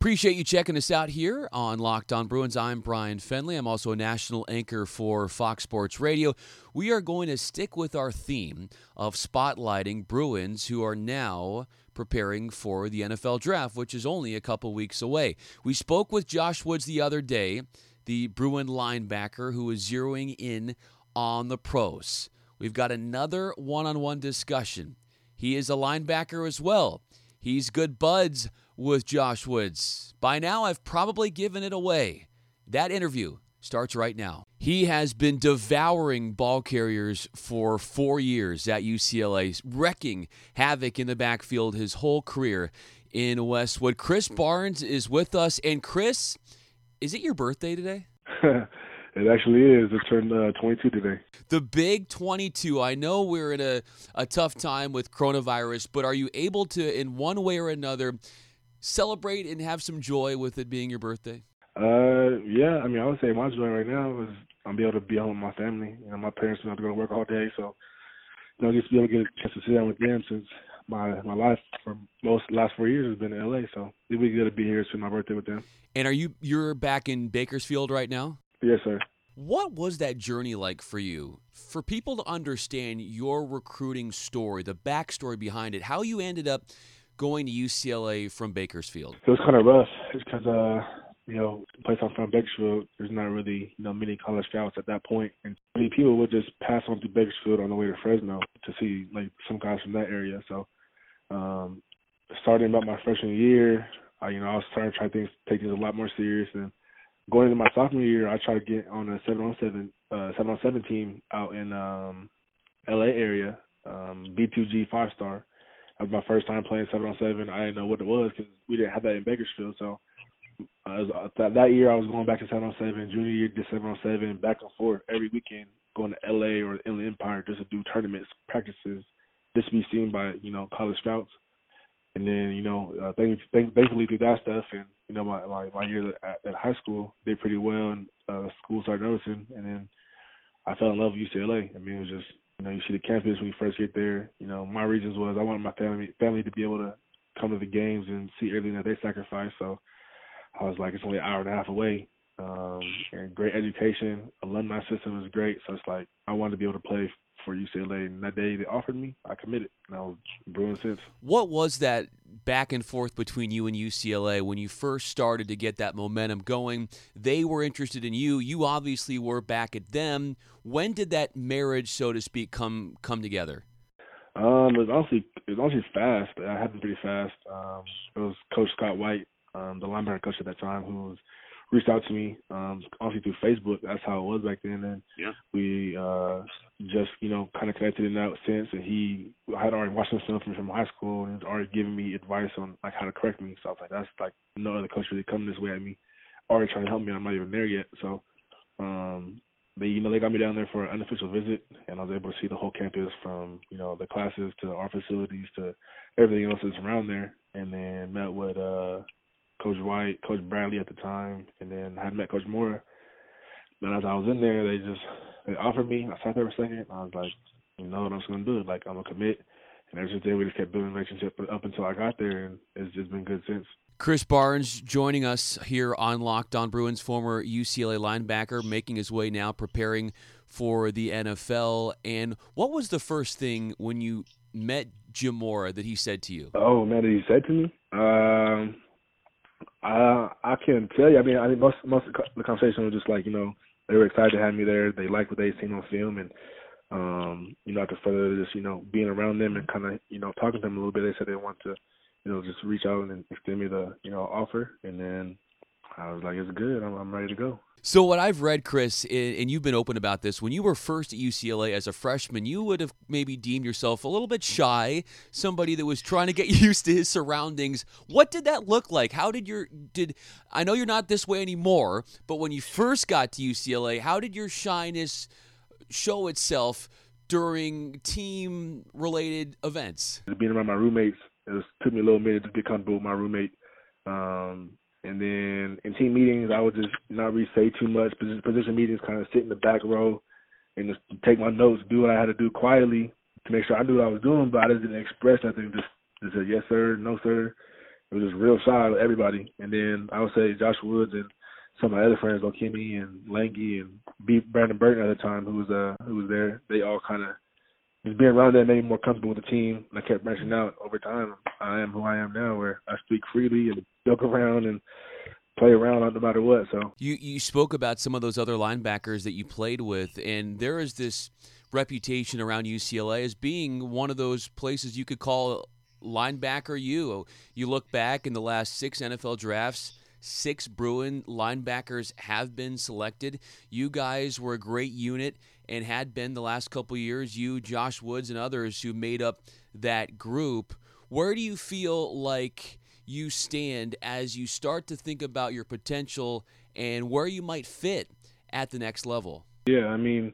Appreciate you checking us out here on Locked on Bruins. I'm Bryan Fenley. I'm also a national anchor for Fox Sports Radio. We are going to stick with our theme of spotlighting Bruins who are now preparing for the NFL Draft, which is only a couple weeks away. We spoke with Josh Woods the other day, the Bruin linebacker who is zeroing in on the pros. We've got another one-on-one discussion. He is a linebacker as well. He's good buds with Josh Woods. By now, I've probably given it away. That interview starts right now. He has been devouring ball carriers for 4 years at UCLA, wrecking havoc in the backfield his whole career in Westwood. Krys Barnes is with us. And Krys, is it your birthday today? It actually is. It turned 22 today. The big 22. I know we're in a tough time with coronavirus, but are you able to, in one way or another, celebrate and have some joy with it being your birthday? Yeah. I mean, I would say my joy right now is I'm being able to be home with my family. You know, my parents don't have to go to work all day, so you know, just be able to get a chance to sit down with them since my life for most of the last 4 years has been in LA. So it'd be good to be here to spend my birthday with them. And you're back in Bakersfield right now? Yes, sir. What was that journey like for you? For people to understand your recruiting story, the backstory behind it, how you ended up going to UCLA from Bakersfield. It was kind of rough because, you know, the place I'm from, Bakersfield, there's not really, you know, many college scouts at that point. And many people would just pass on through Bakersfield on the way to Fresno to see, like, some guys from that area. So starting about my freshman year, I was starting to take things a lot more serious. And going into my sophomore year, I tried to get on a 7-on-7 team out in LA area, B2G 5 star. That was my first time playing 7-on-7. I didn't know what it was because we didn't have that in Bakersfield. So that year I was going back to 7-on-7. Junior year did 7-on-7, back and forth every weekend, going to LA or the Inland Empire just to do tournaments, practices, just to be seen by, you know, college scouts. And then, you know, thankfully through that stuff and, you know, my years at high school did pretty well and school started noticing. And then I fell in love with UCLA. I mean, it was just, you know, you see the campus when you first get there. You know, my reasons was I wanted my family to be able to come to the games and see everything that they sacrificed. So I was like, it's only an hour and a half away. And great education, alumni system is great. So it's like I wanted to be able to play for UCLA, and that day they offered me, I committed, and I was Bruins since. What was that back and forth between you and UCLA when you first started to get that momentum going? They were interested in you. You obviously were back at them. When did that marriage, so to speak, come together? It was honestly fast. It happened pretty fast. It was Coach Scott White, the linebacker coach at that time, who was reached out to me, obviously through Facebook. That's how it was back then. And yeah, we just, you know, kind of connected in that sense. And he had already watched himself from high school and was already giving me advice on, like, how to correct me. So I was like, that's like no other coach really coming this way at me, already trying to help me. I'm not even there yet. So they got me down there for an unofficial visit, and I was able to see the whole campus from, you know, the classes to our facilities to everything else that's around there. And then met with Coach White, Coach Bradley at the time, and then I had met Coach Mora. But as I was in there, they offered me. I sat there for a second. I was like, you know what, I'm just going to do it. Like, I'm going to commit. And ever since then, we just kept building a relationship up until I got there, and it's just been good since. Krys Barnes joining us here on Locked on Bruins, former UCLA linebacker, making his way now, preparing for the NFL. And what was the first thing when you met Jim Mora that he said to you? Oh, man, that he said to me? I can't tell you. I mean, most of the conversation was just like, you know, they were excited to have me there. They liked what they seen on film, and you know, after further just, you know, being around them and kind of, you know, talking to them a little bit, they said they want to, you know, just reach out and extend me the, you know, offer. And then I was like, it's good. I'm ready to go. So what I've read, Krys, and you've been open about this, when you were first at UCLA as a freshman, you would have maybe deemed yourself a little bit shy, somebody that was trying to get used to his surroundings. What did that look like? How did I know you're not this way anymore, but when you first got to UCLA, how did your shyness show itself during team-related events? Being around my roommates, it took me a little minute to get comfortable with my roommate. And then in team meetings, I would just not really say too much. Position meetings, kind of sit in the back row and just take my notes, do what I had to do quietly to make sure I knew what I was doing, but I just didn't express nothing, just said yes, sir, no, sir. It was just real solid with everybody. And then I would say Josh Woods and some of my other friends, like Kimmy and Langie and Brandon Burton at the time, who was there. They all kind of just being around that made me more comfortable with the team. And I kept branching out over time. I am who I am now, where I speak freely and joke around and play around no matter what. So you spoke about some of those other linebackers that you played with, and there is this reputation around UCLA as being one of those places you could call Linebacker U. You look back in the last 6 NFL drafts, 6 Bruin linebackers have been selected. You guys were a great unit and had been the last couple of years, you, Josh Woods, and others who made up that group. Where do you feel like you stand as you start to think about your potential and where you might fit at the next level? Yeah, I mean,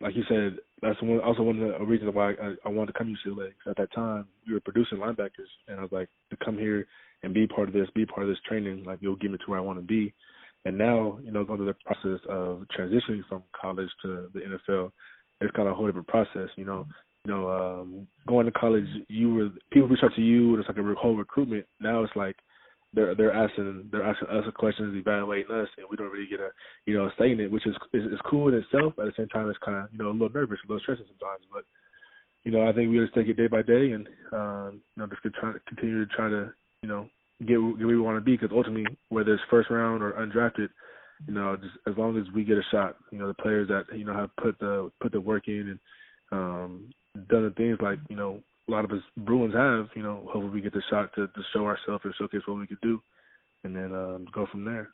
like you said, that's one of the reasons why I wanted to come to UCLA. Cause at that time, we were producing linebackers, and I was like, to come here and be part of this training, like, you'll get me to where I want to be. And now, going through the process of transitioning from college to the NFL, it's kind of a whole different process. Going to college, people reach out to you, and it's like a whole recruitment. Now it's like they're asking us questions, evaluating us, and we don't really get a say in it, which is cool in itself. At the same time, it's kind of a little nervous, a little stressful sometimes. But I think we just take it day by day, and just continue to try to get where we want to be. Because ultimately, whether it's first round or undrafted, just as long as we get a shot, the players that have put the work in and done the things like a lot of us Bruins have, hopefully we get the shot to show ourselves and showcase what we could do, and then go from there.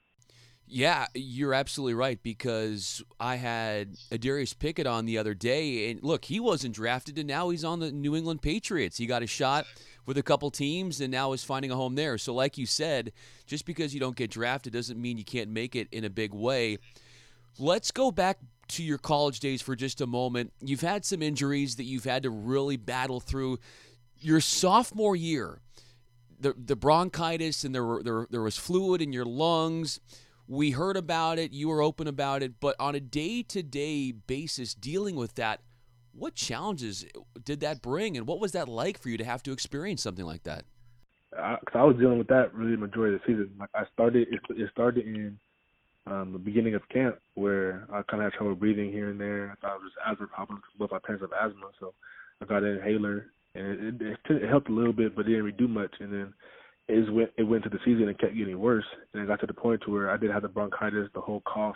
Yeah, you're absolutely right, because I had Adarius Pickett on the other day, and look, he wasn't drafted, and now he's on the New England Patriots. He got a shot with a couple teams and now is finding a home there. So like you said, just because you don't get drafted doesn't mean you can't make it in a big way. Let's go back to your college days for just a moment. You've had some injuries that you've had to really battle through. Your sophomore year, the bronchitis, and there was fluid in your lungs. We heard about it. You were open about it. But on a day-to-day basis dealing with that, what challenges did that bring, and what was that like for you to have to experience something like that? Because I was dealing with that really the majority of the season. Like, it started in the beginning of camp, where I kind of had trouble breathing here and there. I thought it was just asthma problems because both my parents have asthma, so I got an inhaler, and it helped a little bit, but it didn't really do much. And then it went to the season and kept getting worse, and it got to the point to where I did have the bronchitis, the whole cough,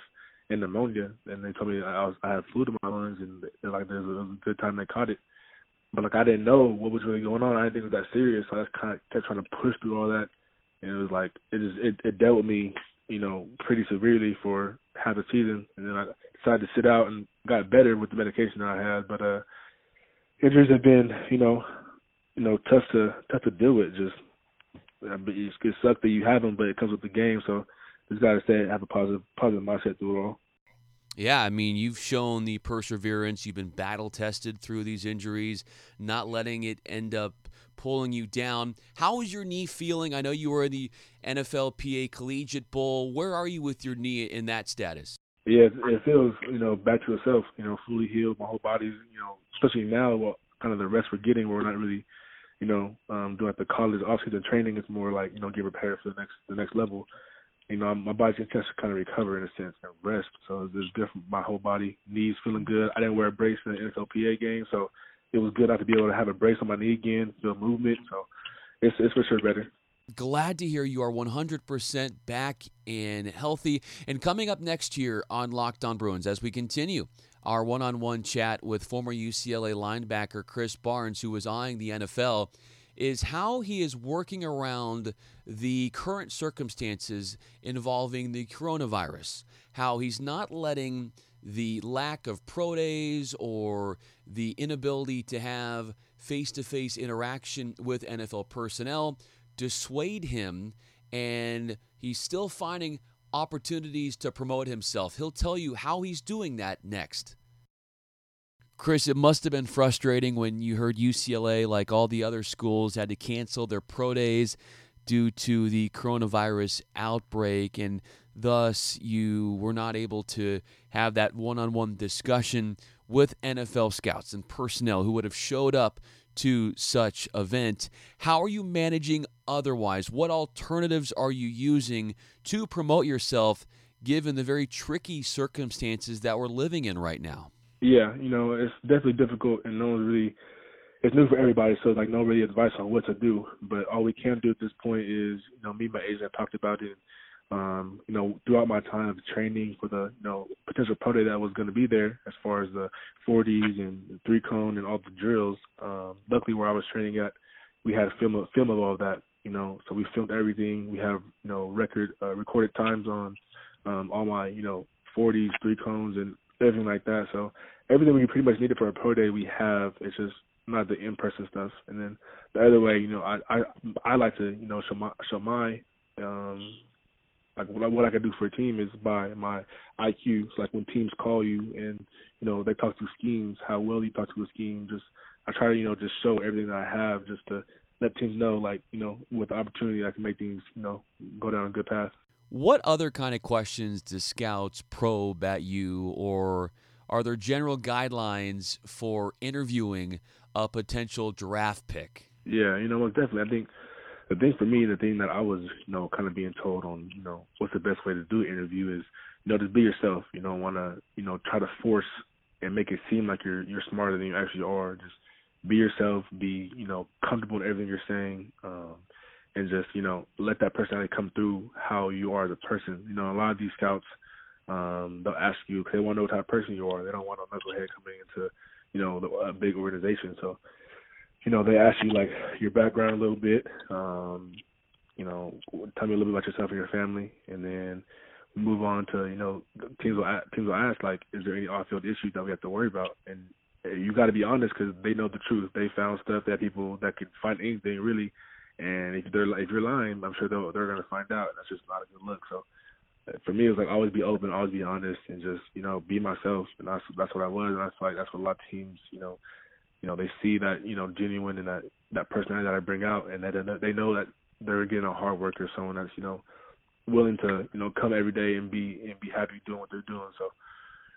and pneumonia. And they told me I had fluid in my lungs, and they're like, there was a good time they caught it, but like I didn't know what was really going on. I didn't think it was that serious, so I just kind of kept trying to push through all that, and it was like it dealt with me pretty severely for half a season. And then I decided to sit out and got better with the medication that I had. But injuries have been, tough to deal with. Just, it sucks that you have them, but it comes with the game. So just got to have a positive mindset through it all. Yeah, I mean, you've shown the perseverance. You've been battle-tested through these injuries, not letting it end up pulling you down. How is your knee feeling? I know you were in the NFLPA Collegiate Bowl. Where are you with your knee in that status? Yeah, it feels, back to itself, fully healed. My whole body's, especially now, kind of the rest we're getting, we're not really, doing the college off-season training. It's more like, get prepared for the next level. My body just has to kind of recover in a sense and rest. So it's just good for my whole body. Knees feeling good. I didn't wear a brace in the NFLPA game, so it was good not to be able to have a brace on my knee again, feel movement. So it's for sure better. Glad to hear you are 100% back and healthy. And coming up next year on Locked on Bruins, as we continue our one-on-one chat with former UCLA linebacker Krys Barnes, who was eyeing the NFL, is how he is working around the current circumstances involving the coronavirus, how he's not letting the lack of pro days or the inability to have face-to-face interaction with NFL personnel dissuade him, and he's still finding opportunities to promote himself. He'll tell you how he's doing that next. Krys, it must have been frustrating when you heard UCLA, like all the other schools, had to cancel their pro days due to the coronavirus outbreak, and thus you were not able to have that one-on-one discussion with NFL scouts and personnel who would have showed up to such event. How are you managing otherwise? What alternatives are you using to promote yourself given the very tricky circumstances that we're living in right now? Yeah, you know, it's definitely difficult, and no one's really – it's new for everybody, so, like, no really advice on what to do. But all we can do at this point is, you know, me and my agent have talked about it, you know, throughout my time of training for the, you know, potential pro day that was going to be there as far as the 40s and the three-cone and all the drills. Luckily, where I was training at, we had a film of all that, you know, so we filmed everything. We have, you know, recorded times on all my, you know, 40s, three-cones, and everything like that. So everything we pretty much needed for a pro day we have. It's just not the in-person stuff. And then the other way, you know, I like to, you know, show my like what I can do for a team is by my IQ. So like when teams call you and, you know, they talk through schemes, how well you talk through a scheme. Just I try to, you know, just show everything that I have just to let teams know, like, you know, with the opportunity I can make things, you know, go down a good path. What other kind of questions do scouts probe at you, or are there general guidelines for interviewing a potential draft pick? Yeah, you know, most definitely. I think the thing for me, the thing that I was, you know, kind of being told on, you know, what's the best way to do an interview is, you know, just be yourself. You don't want to, you know, try to force and make it seem like you're smarter than you actually are. Just be yourself, be, you know, comfortable in everything you're saying. And just, you know, let that personality come through how you are as a person. You know, a lot of these scouts, they'll ask you because they want to know what type of person you are. They don't want a knucklehead coming into, you know, a big organization. So, you know, they ask you, like, your background a little bit. You know, tell me a little bit about yourself and your family. And then we move on to, you know, teams will ask, like, is there any off-field issues that we have to worry about? And you got to be honest because they know the truth. They found stuff that people that could find anything really. And if you're lying, I'm sure they're going to find out. And that's just not a good look. So for me, it was like always be open, always be honest, and just, you know, be myself. And that's what I was. And I feel like that's what a lot of teams, you know, they see that, you know, genuine and that personality that I bring out, and that they know that they're getting a hard worker, someone that's, you know, willing to, you know, come every day and be happy doing what they're doing. So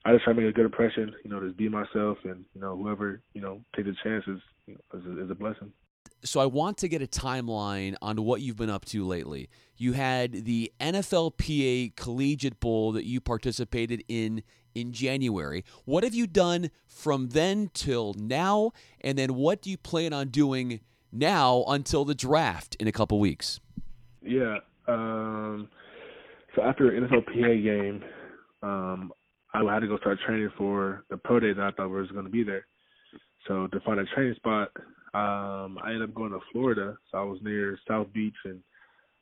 I just try to make a good impression, you know, just be myself, and, you know, whoever, you know, takes the chances, you know, is a blessing. So I want to get a timeline on what you've been up to lately. You had the NFLPA Collegiate Bowl that you participated in January. What have you done from then till now? And then what do you plan on doing now until the draft in a couple weeks? Yeah. So after an NFLPA game, I had to go start training for the pro day that I thought was going to be there. So to find a training spot, I ended up going to Florida, so I was near South Beach and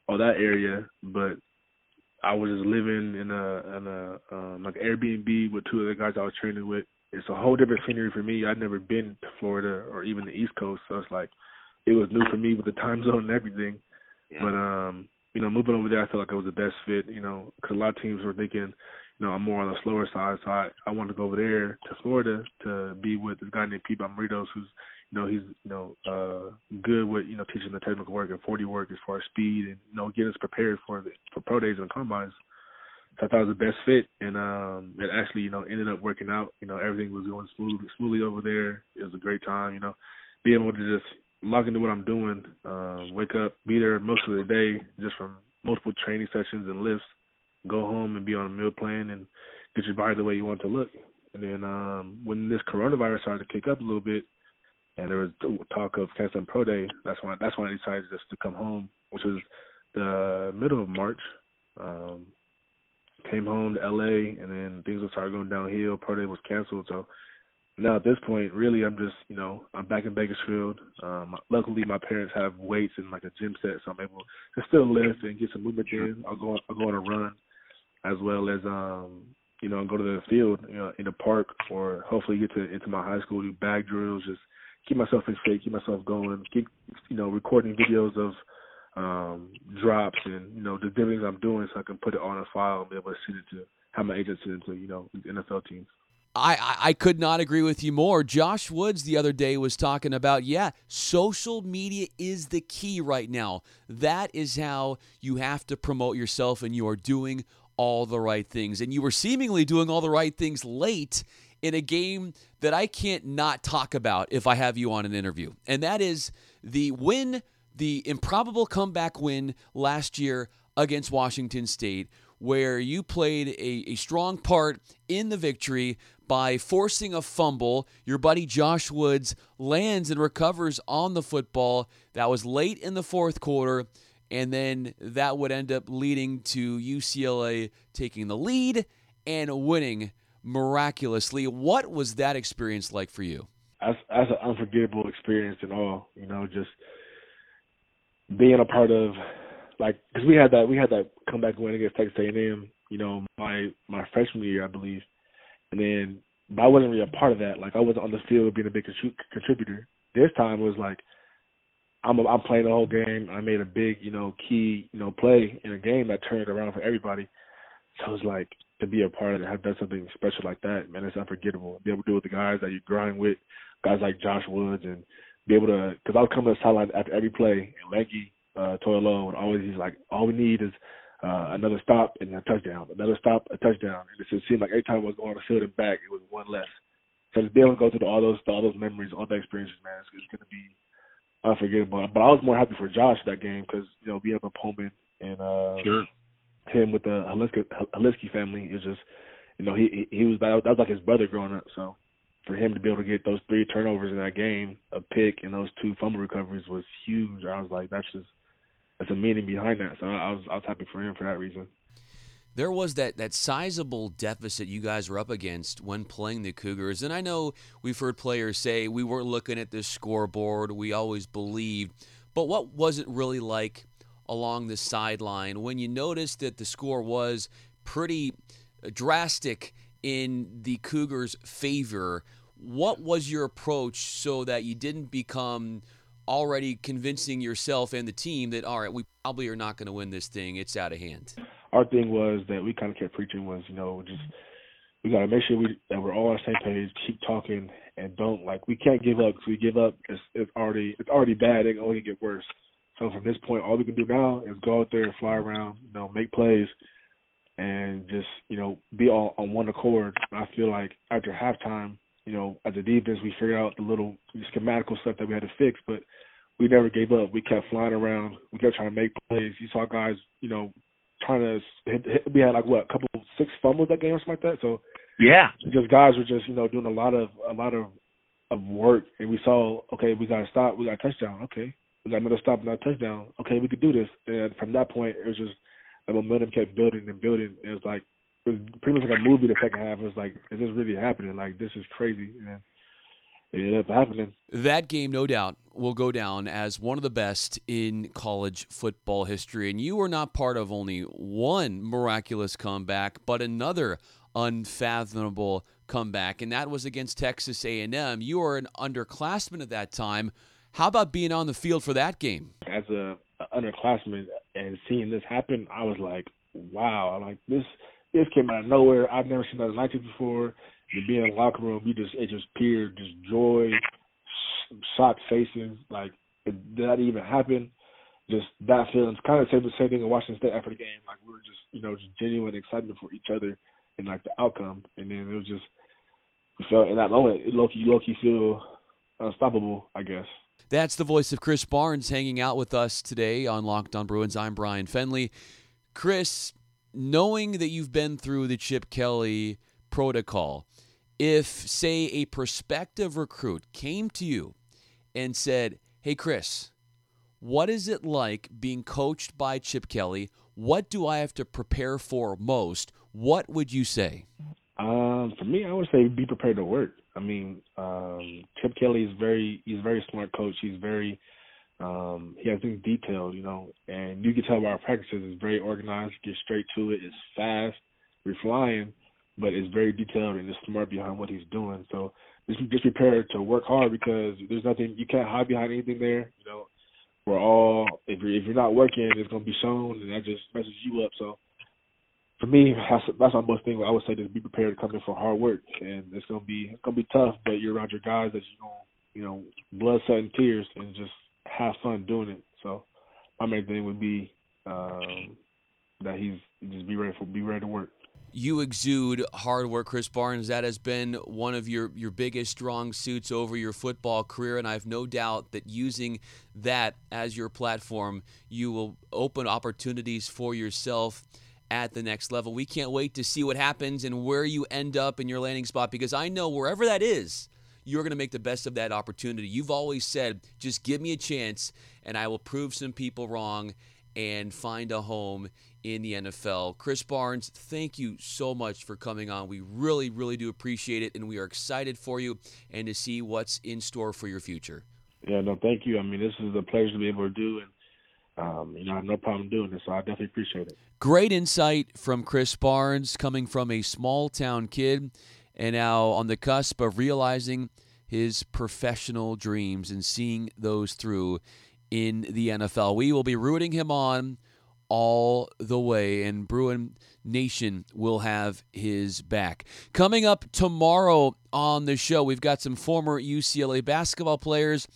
all that area, but I was just living in a like Airbnb with two of the guys I was training with. It's a whole different scenery for me. I'd never been to Florida or even the East Coast, so it's like it was new for me with the time zone and everything. Yeah. But you know, moving over there, I felt like it was the best fit, you know, because a lot of teams were thinking, you know, I'm more on the slower side, so I wanted to go over there to Florida to be with this guy named Pete Amoritos, who's, you know, he's, you know, good with, you know, teaching the technical work and 40 work as far as speed and, you know, getting us prepared for pro days and combines. So I thought it was the best fit, and it actually, you know, ended up working out. You know, everything was going smoothly over there. It was a great time, you know, being able to just lock into what I'm doing, wake up, be there most of the day, just from multiple training sessions and lifts, go home and be on a meal plan and get your body the way you want it to look. And then when this coronavirus started to kick up a little bit, and there was talk of canceling pro day, that's when I decided just to come home, which was the middle of March. Came home to LA, and then things started going downhill. Pro day was canceled, so now at this point, really, I'm just, you know, I'm back in Bakersfield. Luckily, my parents have weights and like a gym set, so I'm able to still lift and get some movement in. I'll go on a run, as well as you know, go to the field, you know, in the park, or hopefully get into my high school, do bag drills, just keep myself in shape, keep myself going, keep, you know, recording videos of drops and, you know, the different things I'm doing so I can put it on a file and be able to send it to, have my agent send it to, you know, NFL teams. I could not agree with you more. Josh Woods the other day was talking about, yeah, social media is the key right now. That is how you have to promote yourself, and you are doing all the right things. And you were seemingly doing all the right things late in a game that I can't not talk about if I have you on an interview. And that is the win, the improbable comeback win last year against Washington State, where you played a strong part in the victory by forcing a fumble. Your buddy Josh Woods lands and recovers on the football. That was late in the fourth quarter, and then that would end up leading to UCLA taking the lead and winning miraculously. What was that experience like for you? That's an unforgettable experience in all, you know, just being a part of, like, because we had that comeback win against Texas A&M, you know, my freshman year, I believe. And then, but I wasn't really a part of that. Like, I wasn't on the field being a big contributor. This time it was like, I'm playing the whole game. I made a big, you know, key, you know, play in a game that turned around for everybody. So it's like, to be a part of it, have done something special like that, man, it's unforgettable. Be able to do it with the guys that you grind with, guys like Josh Woods, and be able to, because I would come to the sideline after every play, and Leggy Toilolo would always, he's like, all we need is another stop and a touchdown, another stop, a touchdown. And it just seemed like every time I was going on the field and back, it was one less. So to be able to go through all those memories, all the experiences, man, it's going to be unforgettable. But I was more happy for Josh that game because, you know, being up with Pullman and sure. Him with the Halisky family is just, you know, he was, that was like his brother growing up. So for him to be able to get those 3 turnovers in that game, a pick, and those 2 fumble recoveries was huge. I was like, that's a meaning behind that. So I was happy for him for that reason. There was that sizable deficit you guys were up against when playing the Cougars. And I know we've heard players say we weren't looking at this scoreboard. We always believed. But what was it really like along the sideline when you noticed that the score was pretty drastic in the Cougars' favor? What was your approach so that you didn't become already convincing yourself and the team that, all right, we probably are not going to win this thing, it's out of hand? Our thing was that we kind of kept preaching was, you know, just we got to make sure that we're all on the same page, keep talking, and don't, like, we can't give up. If we give up, it's already bad. It can only get worse. So from this point, all we can do now is go out there and fly around, you know, make plays, and just, you know, be all on one accord. I feel like after halftime, you know, as a defense, we figured out the little schematical stuff that we had to fix, but we never gave up. We kept flying around. We kept trying to make plays. You saw guys, you know, trying to hit. We had like what, a couple 6 fumbles that game or something like that. So yeah, just guys were just, you know, doing a lot of work, and we saw, okay, we got to stop. We got a touchdown. Okay. We got another stop, another touchdown. Okay, we could do this. And from that point, it was just the momentum kept building and building. It was like, it was pretty much like a movie the second half. It was like, is this really happening? Like, this is crazy. And it ended up happening. That game, no doubt, will go down as one of the best in college football history. And you were not part of only one miraculous comeback, but another unfathomable comeback. And that was against Texas A&M. You were an underclassman at that time. How about being on the field for that game? As an underclassman and seeing this happen, I was like, wow. I'm like, this came out of nowhere. I've never seen nothing like it before. To be in the locker room, it just appeared, just joy, shocked faces. Like, did that even happen? Just that feeling. It's kind of the same thing in Washington State after the game. Like, we were just, you know, just genuine excitement for each other and, like, the outcome. And then it was just, we felt in that moment, you low-key feel unstoppable, I guess. That's the voice of Krys Barnes hanging out with us today on Locked on Bruins. I'm Bryan Fenley. Krys, knowing that you've been through the Chip Kelly protocol, if, say, a prospective recruit came to you and said, hey, Krys, what is it like being coached by Chip Kelly? What do I have to prepare for most? What would you say? For me, I would say be prepared to work. I mean, Chip Kelly is he's a very smart coach. He's very, he has things detailed, you know, and you can tell by our practices, it's very organized, get straight to it, it's fast, we're flying, but it's very detailed and it's smart behind what he's doing. So just prepare to work hard because there's nothing, you can't hide behind anything there. You know, we're all, if you're not working, it's going to be shown and that just messes you up. So for me, that's my most thing. I would say just be prepared to come in for hard work, and it's gonna be tough. But you're around your guys that you know, blood, sweat, and tears, and just have fun doing it. So my main thing would be that he's just be ready to work. you exude hard work, Krys Barnes. That has been one of your biggest strong suits over your football career, and I have no doubt that using that as your platform, you will open opportunities for yourself at the next level. We can't wait to see what happens and where you end up in your landing spot, because I know wherever that is, you're going to make the best of that opportunity. You've always said, just give me a chance, and I will prove some people wrong and find a home in the NFL. Krys Barnes, thank you so much for coming on. We really, really do appreciate it, and we are excited for you and to see what's in store for your future. Yeah, no, thank you. I mean, this is a pleasure to be able to do, and I have no problem doing this, so I definitely appreciate it. Great insight from Krys Barnes, coming from a small-town kid and now on the cusp of realizing his professional dreams and seeing those through in the NFL. We will be rooting him on all the way, and Bruin Nation will have his back. Coming up tomorrow on the show, we've got some former UCLA basketball players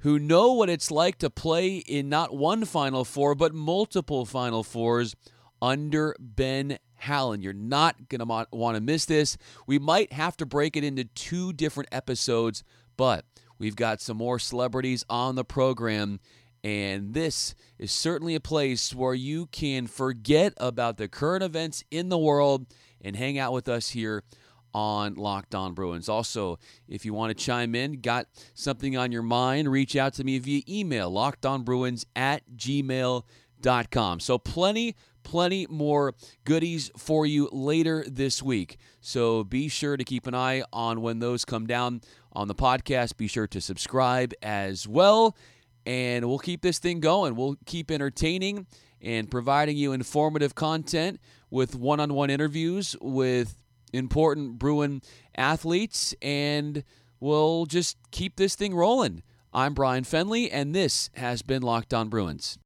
who know what it's like to play in not one Final Four, but multiple Final Fours under Ben Hallen. You're not going to want to miss this. We might have to break it into two different episodes, but we've got some more celebrities on the program, and this is certainly a place where you can forget about the current events in the world and hang out with us here on Locked On Bruins. Also, if you want to chime in, got something on your mind, reach out to me via email, lockedonbruins@gmail.com. So plenty more goodies for you later this week. So be sure to keep an eye on when those come down on the podcast. Be sure to subscribe as well, and we'll keep this thing going. We'll keep entertaining and providing you informative content with one-on-one interviews with important Bruin athletes, and we'll just keep this thing rolling. I'm Bryan Fenley, and this has been Locked On Bruins.